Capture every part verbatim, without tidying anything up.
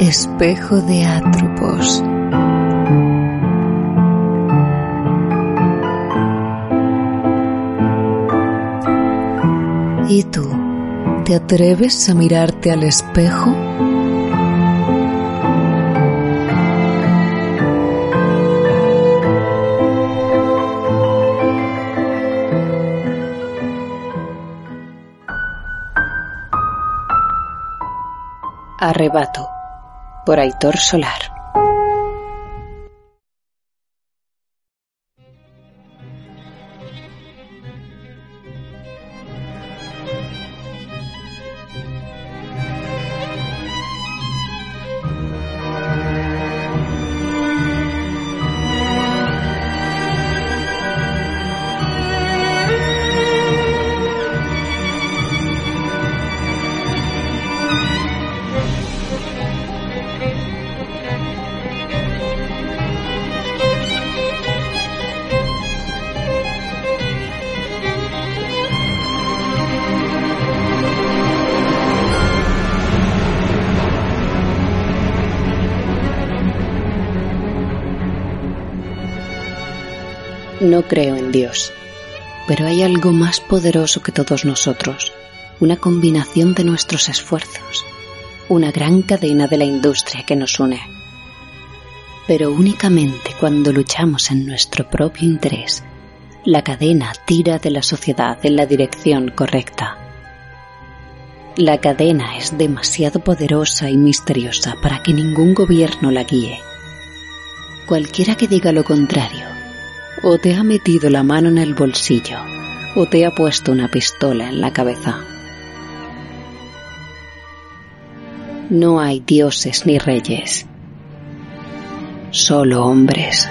Espejo de Atropos. ¿Y tú, te atreves a mirarte al espejo? Arrebato, por Aitor Solar. No creo en Dios, pero hay algo más poderoso que todos nosotros, una combinación de nuestros esfuerzos, una gran cadena de la industria que nos une. Pero únicamente cuando luchamos en nuestro propio interés, la cadena tira de la sociedad en la dirección correcta. La cadena es demasiado poderosa y misteriosa para que ningún gobierno la guíe. Cualquiera que diga lo contrario, o te ha metido la mano en el bolsillo, o te ha puesto una pistola en la cabeza. No hay dioses ni reyes, solo hombres.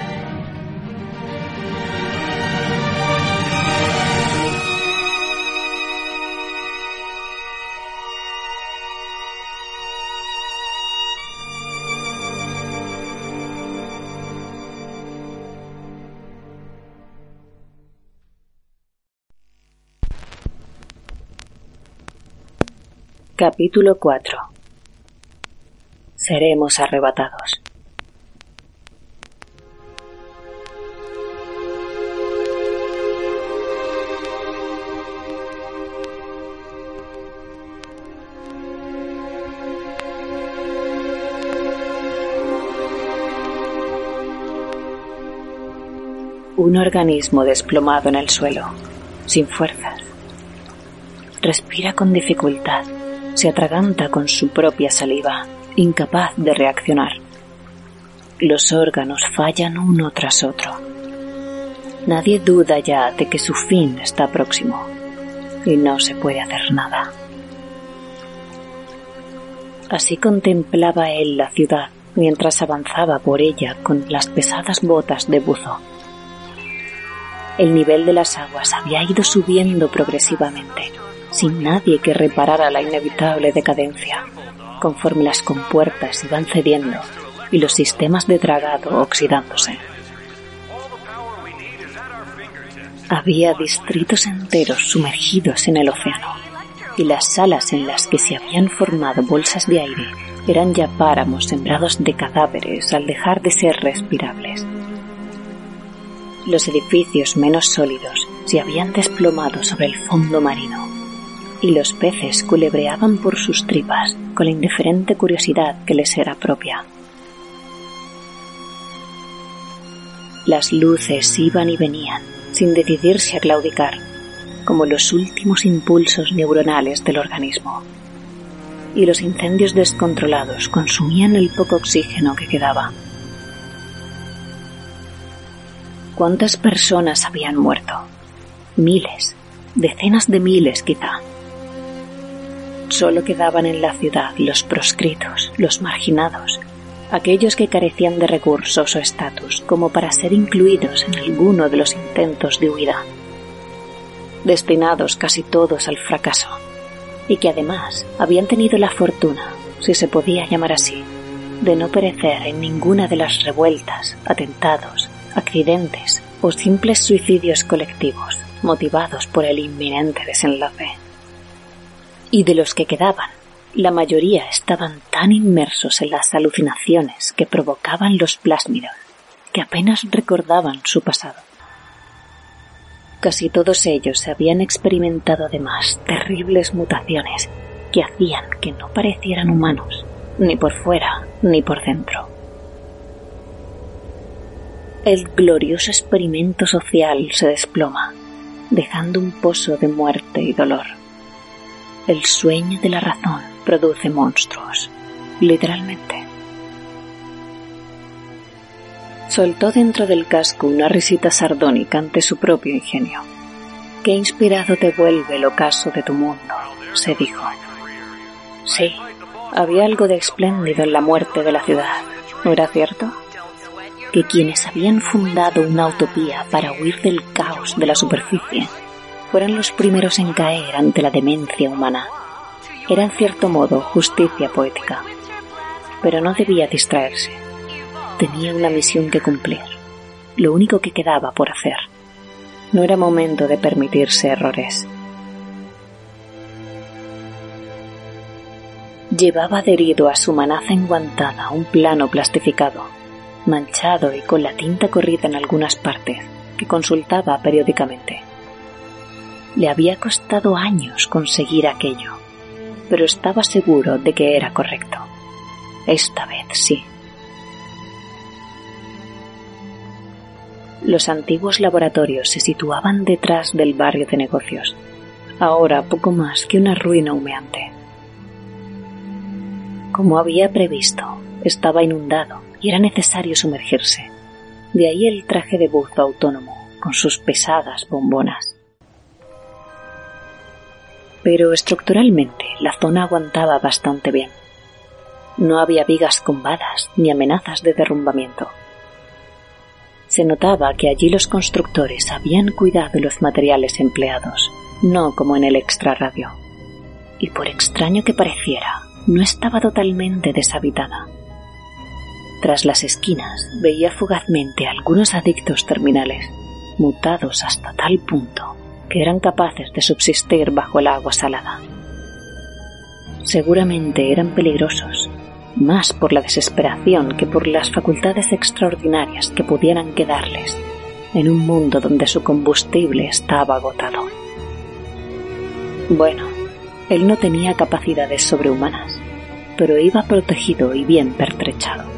Capítulo cuatro. Seremos arrebatados. Un organismo desplomado en el suelo, sin fuerzas. Respira con dificultad. Se atraganta con su propia saliva, incapaz de reaccionar. Los órganos fallan uno tras otro. Nadie duda ya de que su fin está próximo y no se puede hacer nada. Así contemplaba él la ciudad mientras avanzaba por ella con las pesadas botas de buzo. El nivel de las aguas había ido subiendo progresivamente, sin nadie que reparara la inevitable decadencia, conforme las compuertas iban cediendo y los sistemas de dragado oxidándose. Había distritos enteros sumergidos en el océano, y las salas en las que se habían formado bolsas de aire eran ya páramos sembrados de cadáveres al dejar de ser respirables. Los edificios menos sólidos se habían desplomado sobre el fondo marino, y los peces culebreaban por sus tripas con la indiferente curiosidad que les era propia. Las luces iban y venían, sin decidirse a claudicar, como los últimos impulsos neuronales del organismo. Y los incendios descontrolados consumían el poco oxígeno que quedaba. ¿Cuántas personas habían muerto? Miles, decenas de miles quizá. Solo quedaban en la ciudad los proscritos, los marginados, aquellos que carecían de recursos o estatus como para ser incluidos en alguno de los intentos de huida, destinados casi todos al fracaso, y que además habían tenido la fortuna, si se podía llamar así, de no perecer en ninguna de las revueltas, atentados, accidentes o simples suicidios colectivos motivados por el inminente desenlace. Y de los que quedaban, la mayoría estaban tan inmersos en las alucinaciones que provocaban los plásmidos, que apenas recordaban su pasado. Casi todos ellos habían experimentado además terribles mutaciones que hacían que no parecieran humanos, ni por fuera ni por dentro. El glorioso experimento social se desploma, dejando un pozo de muerte y dolor. El sueño de la razón produce monstruos, literalmente. Soltó dentro del casco una risita sardónica ante su propio ingenio. «Qué inspirado te vuelve el ocaso de tu mundo», se dijo. Sí, había algo de espléndido en la muerte de la ciudad, ¿no era cierto? Que quienes habían fundado una utopía para huir del caos de la superficie fueran los primeros en caer ante la demencia humana. Era en cierto modo justicia poética, pero no debía distraerse. Tenía una misión que cumplir, lo único que quedaba por hacer. No era momento de permitirse errores. Llevaba adherido a su manaza enguantada un plano plastificado, manchado y con la tinta corrida en algunas partes, que consultaba periódicamente. Le había costado años conseguir aquello, pero estaba seguro de que era correcto. Esta vez sí. Los antiguos laboratorios se situaban detrás del barrio de negocios, ahora poco más que una ruina humeante. Como había previsto, estaba inundado y era necesario sumergirse. De ahí el traje de buzo autónomo, con sus pesadas bombonas. Pero estructuralmente la zona aguantaba bastante bien. No había vigas con varas ni amenazas de derrumbamiento. Se notaba que allí los constructores habían cuidado los materiales empleados, no como en el extrarradio. Y por extraño que pareciera, no estaba totalmente deshabitada. Tras las esquinas veía fugazmente a algunos adictos terminales, mutados hasta tal punto que eran capaces de subsistir bajo el agua salada. Seguramente eran peligrosos, más por la desesperación que por las facultades extraordinarias que pudieran quedarles en un mundo donde su combustible estaba agotado. Bueno, él no tenía capacidades sobrehumanas, pero iba protegido y bien pertrechado.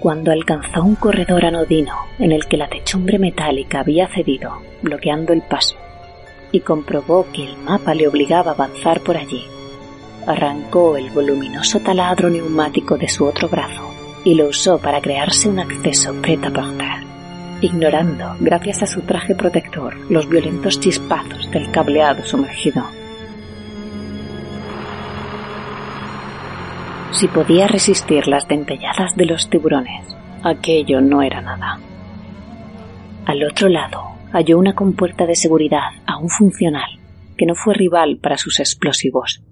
Cuando alcanzó un corredor anodino en el que la techumbre metálica había cedido, bloqueando el paso, y comprobó que el mapa le obligaba a avanzar por allí, arrancó el voluminoso taladro neumático de su otro brazo y lo usó para crearse un acceso prêt-à-porter, ignorando, gracias a su traje protector, los violentos chispazos del cableado sumergido. Si podía resistir las dentelladas de los tiburones, aquello no era nada. Al otro lado halló una compuerta de seguridad aún funcional, que no fue rival para sus explosivos.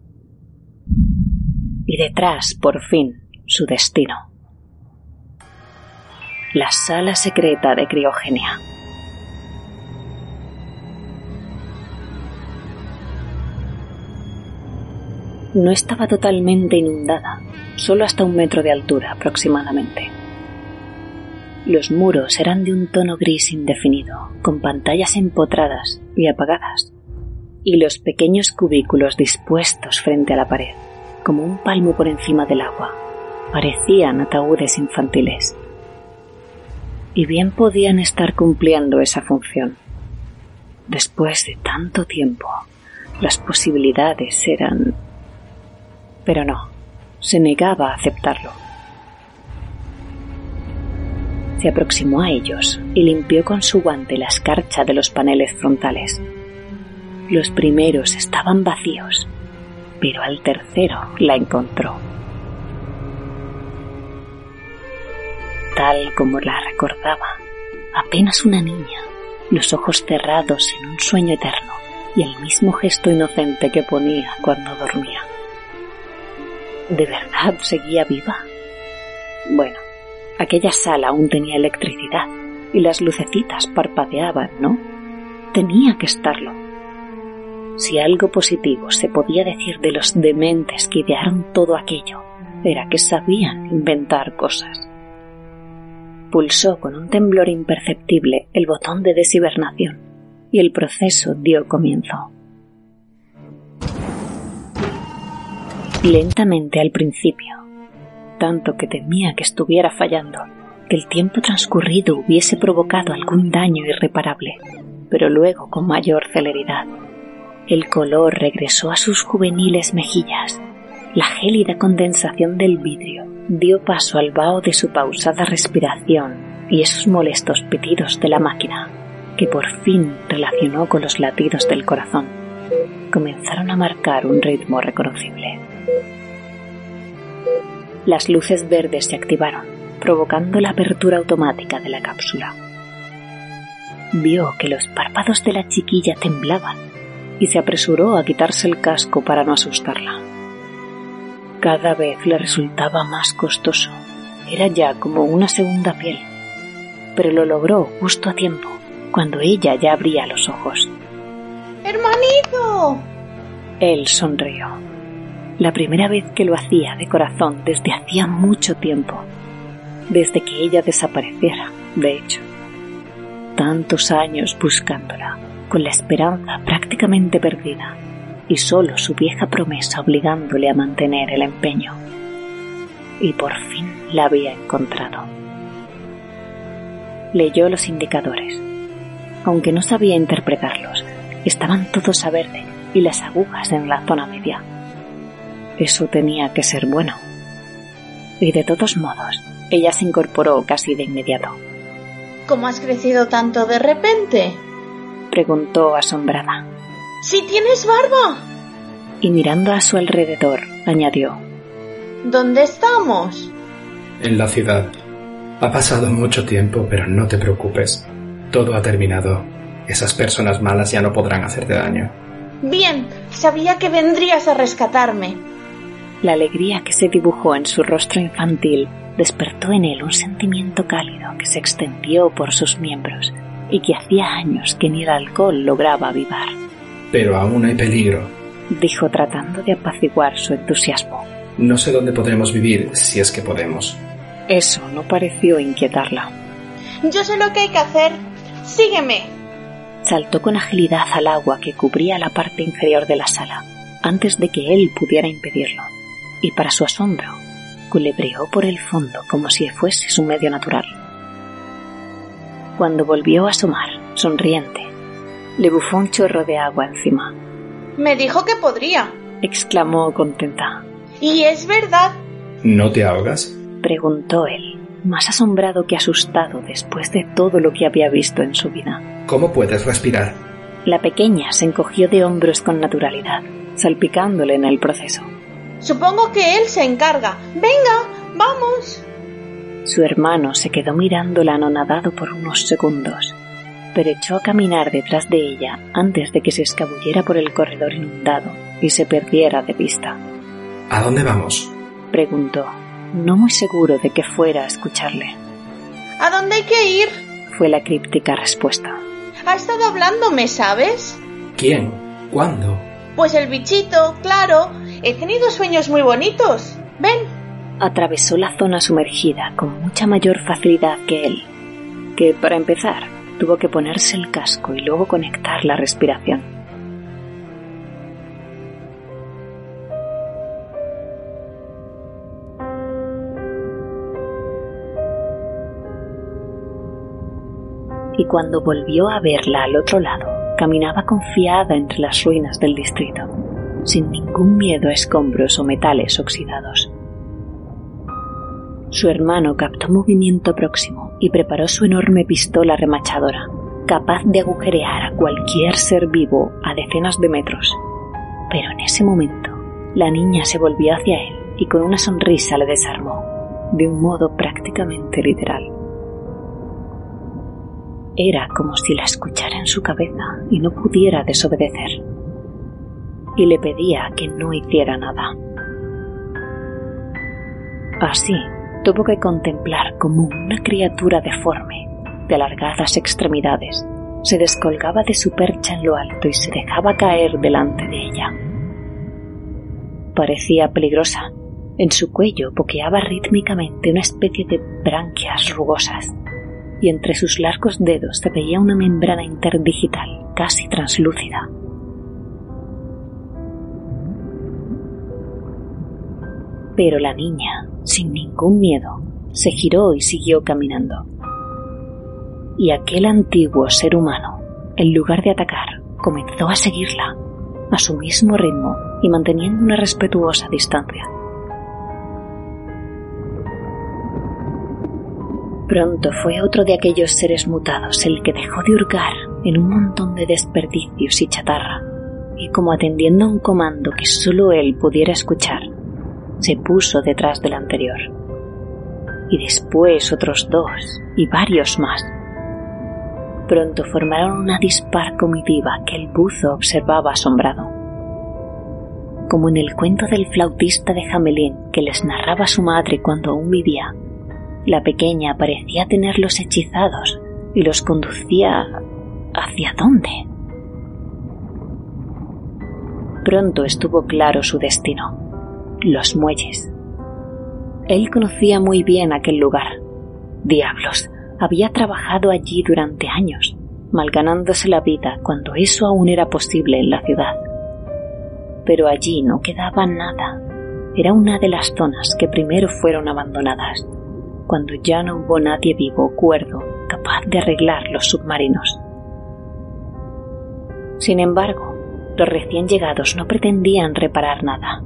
Y detrás, por fin, su destino. La sala secreta de criogenia. No estaba totalmente inundada, solo hasta un metro de altura aproximadamente. Los muros eran de un tono gris indefinido, con pantallas empotradas y apagadas, y los pequeños cubículos dispuestos frente a la pared, como un palmo por encima del agua, parecían ataúdes infantiles. Y bien podían estar cumpliendo esa función. Después de tanto tiempo, las posibilidades eran... Pero no, se negaba a aceptarlo. Se aproximó a ellos y limpió con su guante la escarcha de los paneles frontales. Los primeros estaban vacíos, pero al tercero la encontró. Tal como la recordaba, apenas una niña, los ojos cerrados en un sueño eterno y el mismo gesto inocente que ponía cuando dormía. ¿De verdad seguía viva? Bueno, aquella sala aún tenía electricidad y las lucecitas parpadeaban, ¿no? Tenía que estarlo. Si algo positivo se podía decir de los dementes que idearon todo aquello, era que sabían inventar cosas. Pulsó con un temblor imperceptible el botón de deshibernación y el proceso dio comienzo. Lentamente al principio, tanto que temía que estuviera fallando, que el tiempo transcurrido hubiese provocado algún daño irreparable, pero luego con mayor celeridad. El color regresó a sus juveniles mejillas, la gélida condensación del vidrio dio paso al vaho de su pausada respiración y esos molestos pitidos de la máquina, que por fin relacionó con los latidos del corazón, comenzaron a marcar un ritmo reconocible. Las luces verdes se activaron, provocando la apertura automática de la cápsula. Vio que los párpados de la chiquilla temblaban y se apresuró a quitarse el casco para no asustarla. Cada vez le resultaba más costoso, era ya como una segunda piel, pero lo logró justo a tiempo, cuando ella ya abría los ojos. ¡Hermanito! Él sonrió. La primera vez que lo hacía de corazón desde hacía mucho tiempo. Desde que ella desapareciera, de hecho. Tantos años buscándola, con la esperanza prácticamente perdida, y solo su vieja promesa obligándole a mantener el empeño. Y por fin la había encontrado. Leyó los indicadores. Aunque no sabía interpretarlos, estaban todos a verde y las agujas en la zona media. Eso tenía que ser bueno. Y de todos modos, ella se incorporó casi de inmediato. ¿Cómo has crecido tanto de repente?, preguntó asombrada. ¡Si tienes barba! Y mirando a su alrededor, añadió: ¿Dónde estamos? En la ciudad. Ha pasado mucho tiempo, pero no te preocupes. Todo ha terminado. Esas personas malas ya no podrán hacerte daño. Bien, sabía que vendrías a rescatarme. La alegría que se dibujó en su rostro infantil despertó en él un sentimiento cálido que se extendió por sus miembros y que hacía años que ni el alcohol lograba avivar. Pero aún hay peligro, dijo tratando de apaciguar su entusiasmo. No sé dónde podremos vivir, si es que podemos. Eso no pareció inquietarla. Yo sé lo que hay que hacer. ¡Sígueme! Saltó con agilidad al agua que cubría la parte inferior de la sala, antes de que él pudiera impedirlo, y para su asombro, culebreó por el fondo como si fuese su medio natural. Cuando volvió a asomar, sonriente, le bufó un chorro de agua encima. «Me dijo que podría», exclamó contenta. «Y es verdad». «¿No te ahogas?», preguntó él, más asombrado que asustado después de todo lo que había visto en su vida. ¿Cómo puedes respirar? La pequeña se encogió de hombros con naturalidad, salpicándole en el proceso. Supongo que él se encarga. ¡Venga, vamos! Su hermano se quedó mirándola anonadado por unos segundos, pero echó a caminar detrás de ella antes de que se escabullera por el corredor inundado y se perdiera de vista. ¿A dónde vamos?, preguntó, no muy seguro de que fuera a escucharle. ¿A dónde hay que ir?, fue la críptica respuesta. Ha estado hablándome, ¿sabes? ¿Quién? ¿Cuándo? Pues el bichito, claro. He tenido sueños muy bonitos. Ven. Atravesó la zona sumergida con mucha mayor facilidad que él, que para empezar tuvo que ponerse el casco y luego conectar la respiración. Y cuando volvió a verla al otro lado, caminaba confiada entre las ruinas del distrito, sin ningún miedo a escombros o metales oxidados. Su hermano captó movimiento próximo y preparó su enorme pistola remachadora, capaz de agujerear a cualquier ser vivo a decenas de metros. Pero en ese momento, la niña se volvió hacia él y con una sonrisa le desarmó, de un modo prácticamente literal. Era como si la escuchara en su cabeza y no pudiera desobedecer. Y le pedía que no hiciera nada. Así, tuvo que contemplar cómo una criatura deforme, de alargadas extremidades, se descolgaba de su percha en lo alto y se dejaba caer delante de ella. Parecía peligrosa. En su cuello boqueaba rítmicamente una especie de branquias rugosas, y entre sus largos dedos se veía una membrana interdigital casi translúcida. Pero la niña, sin ningún miedo, se giró y siguió caminando. Y aquel antiguo ser humano, en lugar de atacar, comenzó a seguirla, a su mismo ritmo y manteniendo una respetuosa distancia. Pronto fue otro de aquellos seres mutados el que dejó de hurgar en un montón de desperdicios y chatarra, y como atendiendo a un comando que solo él pudiera escuchar, se puso detrás del anterior. Y después otros dos y varios más. Pronto formaron una dispar comitiva que el buzo observaba asombrado. Como en el cuento del flautista de Hamelín que les narraba su madre cuando aún vivía, la pequeña parecía tenerlos hechizados y los conducía... ¿hacia dónde? Pronto estuvo claro su destino: los muelles. Él conocía muy bien aquel lugar. Diablos, había trabajado allí durante años, malganándose la vida cuando eso aún era posible en la ciudad. Pero allí no quedaba nada. Era una de las zonas que primero fueron abandonadas, cuando ya no hubo nadie vivo o cuerdo capaz de arreglar los submarinos. Sin embargo, los recién llegados no pretendían reparar nada.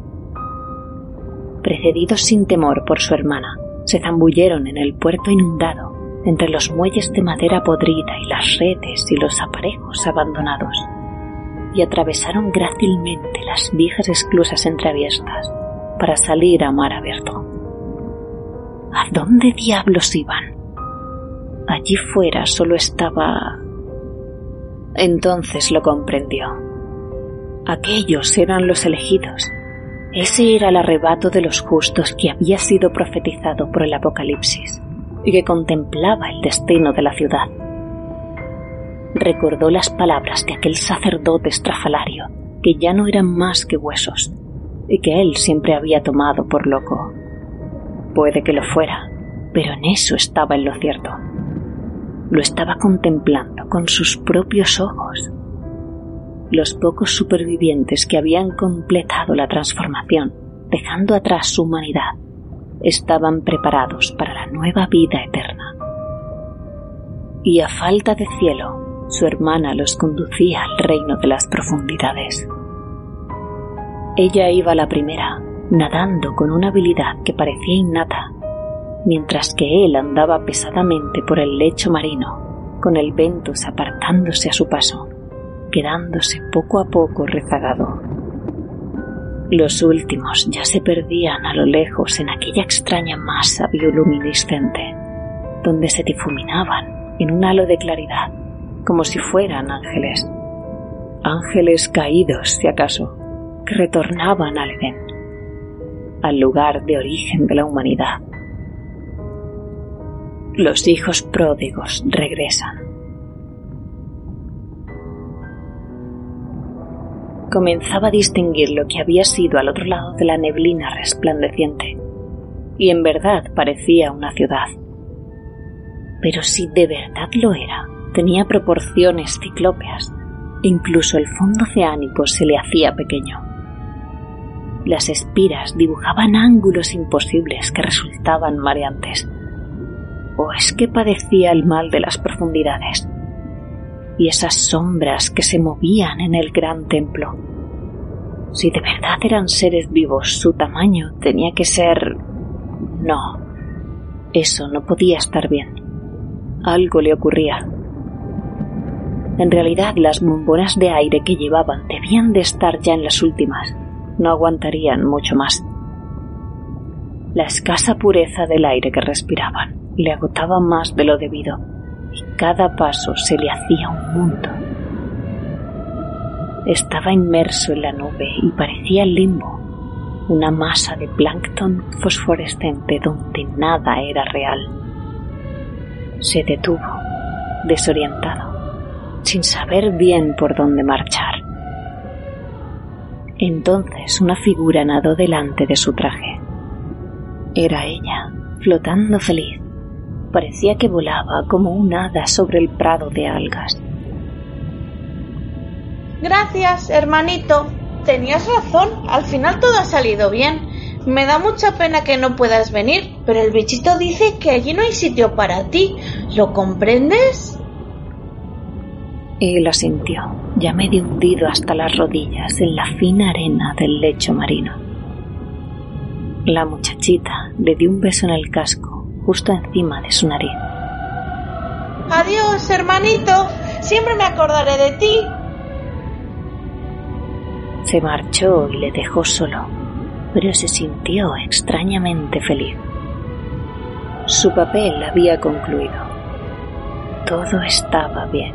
Precedidos sin temor por su hermana, se zambulleron en el puerto inundado, entre los muelles de madera podrida y las redes y los aparejos abandonados, y atravesaron grácilmente las viejas esclusas entreabiertas para salir a mar abierto. ¿A dónde diablos iban? Allí fuera solo estaba... Entonces lo comprendió. Aquellos eran los elegidos. Ese era el arrebato de los justos que había sido profetizado por el Apocalipsis y que contemplaba el destino de la ciudad. Recordó las palabras de aquel sacerdote estrafalario, que ya no eran más que huesos, y que él siempre había tomado por loco. Puede que lo fuera, pero en eso estaba en lo cierto. Lo estaba contemplando con sus propios ojos. Los pocos supervivientes que habían completado la transformación, dejando atrás su humanidad, estaban preparados para la nueva vida eterna. Y a falta de cielo, su hermana los conducía al reino de las profundidades. Ella iba la primera, nadando con una habilidad que parecía innata, mientras que él andaba pesadamente por el lecho marino, con el Ventus apartándose a su paso, quedándose poco a poco rezagado. Los últimos ya se perdían a lo lejos en aquella extraña masa bioluminiscente, donde se difuminaban en un halo de claridad, como si fueran ángeles. Ángeles caídos, si acaso, que retornaban al Edén, al lugar de origen de la humanidad. Los hijos pródigos regresan. Comenzaba a distinguir lo que había sido al otro lado de la neblina resplandeciente, y en verdad parecía una ciudad. Pero si de verdad lo era, tenía proporciones ciclópeas, e incluso el fondo oceánico se le hacía pequeño. Las espiras dibujaban ángulos imposibles que resultaban mareantes. ¿O es que padecía el mal de las profundidades? Y esas sombras que se movían en el gran templo. Si de verdad eran seres vivos, su tamaño tenía que ser... No, Eso no podía estar bien. Algo le ocurría. En realidad, las bombonas de aire que llevaban debían de estar ya en las últimas. No aguantarían mucho más. La escasa pureza del aire que respiraban le agotaba más de lo debido, y cada paso se le hacía un mundo. Estaba inmerso en la nube y parecía el limbo, una masa de plancton fosforescente donde nada era real. Se detuvo, desorientado, sin saber bien por dónde marchar. Entonces una figura nadó delante de su traje. Era ella, flotando feliz. Parecía que volaba como un hada sobre el prado de algas. Gracias, hermanito. Tenías razón, al final todo ha salido bien. Me da mucha pena que no puedas venir, pero el bichito dice que allí no hay sitio para ti. ¿Lo comprendes? Él asintió, ya medio hundido hasta las rodillas en la fina arena del lecho marino. La muchachita le dio un beso en el casco, justo encima de su nariz. Adiós, hermanito. Siempre me acordaré de ti. Se marchó y le dejó solo, pero se sintió extrañamente feliz. Su papel había concluido. Todo estaba bien.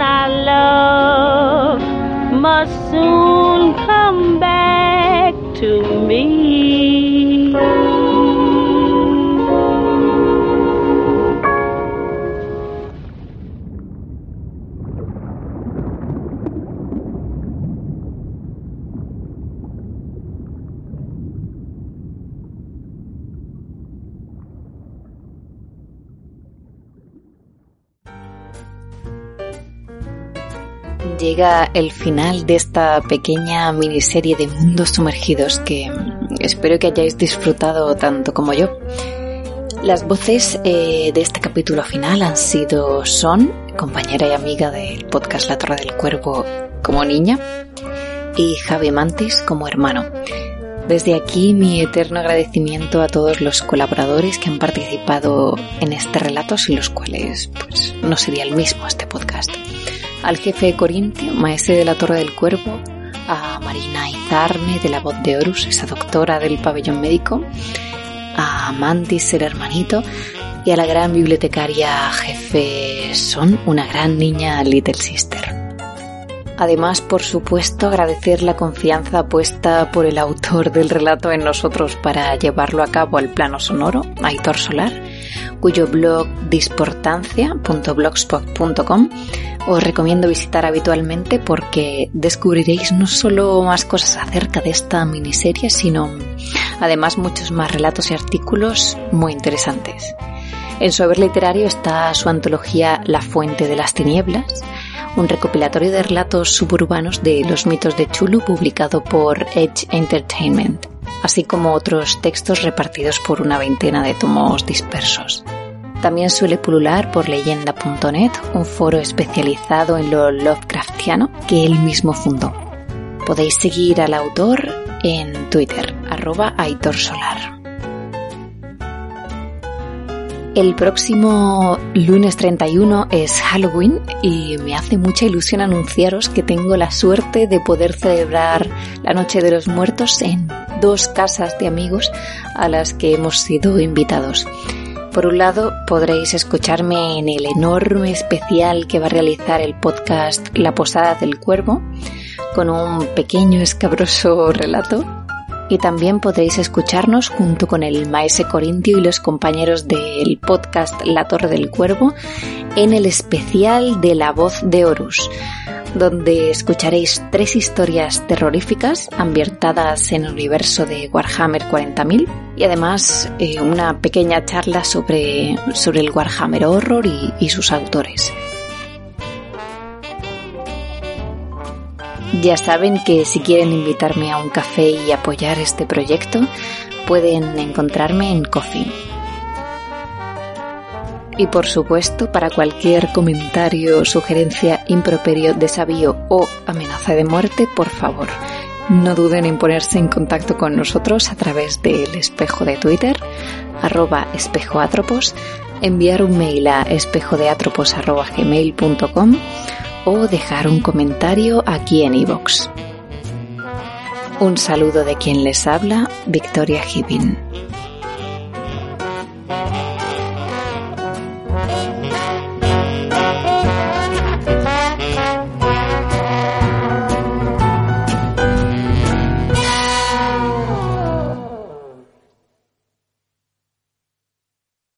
one I love must soon come back to me. Llega el final de esta pequeña miniserie de mundos sumergidos que espero que hayáis disfrutado tanto como yo. Las voces eh, de este capítulo final han sido Son, compañera y amiga del podcast La Torre del Cuervo como niña, y Javi Mantis como hermano. Desde aquí mi eterno agradecimiento a todos los colaboradores que han participado en este relato, sin los cuales pues, no sería el mismo este podcast. Al jefe Corintio, maese de la Torre del Cuervo, a Marina Izarne de La Voz de Horus, esa doctora del pabellón médico, a Mantis, el hermanito, y a la gran bibliotecaria jefe Son, una gran niña Little Sister. Además, por supuesto, agradecer la confianza puesta por el autor del relato en nosotros para llevarlo a cabo al plano sonoro, Aitor Solar, cuyo blog Disportancia punto blogspot punto com os recomiendo visitar habitualmente porque descubriréis no solo más cosas acerca de esta miniserie, sino además muchos más relatos y artículos muy interesantes. En su haber literario está su antología La Fuente de las Tinieblas, un recopilatorio de relatos suburbanos de los mitos de Chulu publicado por Edge Entertainment, así como otros textos repartidos por una veintena de tomos dispersos. También suele pulular por leyenda punto net, un foro especializado en lo lovecraftiano que él mismo fundó. Podéis seguir al autor en Twitter, arroba Aitor Solar. El próximo lunes treinta y uno es Halloween y me hace mucha ilusión anunciaros que tengo la suerte de poder celebrar la Noche de los Muertos en dos casas de amigos a las que hemos sido invitados. Por un lado, podréis escucharme en el enorme especial que va a realizar el podcast La Posada del Cuervo, con un pequeño escabroso relato. Y también podréis escucharnos junto con el maese Corintio y los compañeros del podcast La Torre del Cuervo en el especial de La Voz de Horus, donde escucharéis tres historias terroríficas ambientadas en el universo de Warhammer cuarenta mil y además eh, una pequeña charla sobre, sobre el Warhammer Horror y, y sus autores. Ya saben que si quieren invitarme a un café y apoyar este proyecto, pueden encontrarme en Kofi. Y por supuesto, para cualquier comentario, sugerencia, improperio, desavío o amenaza de muerte, por favor, no duden en ponerse en contacto con nosotros a través del espejo de Twitter, arroba espejo atropos, enviar un mail a espejo de atropos arroba gmail punto com o dejar un comentario aquí en iVoox. Un saludo de quien les habla, Victoria Gibbin.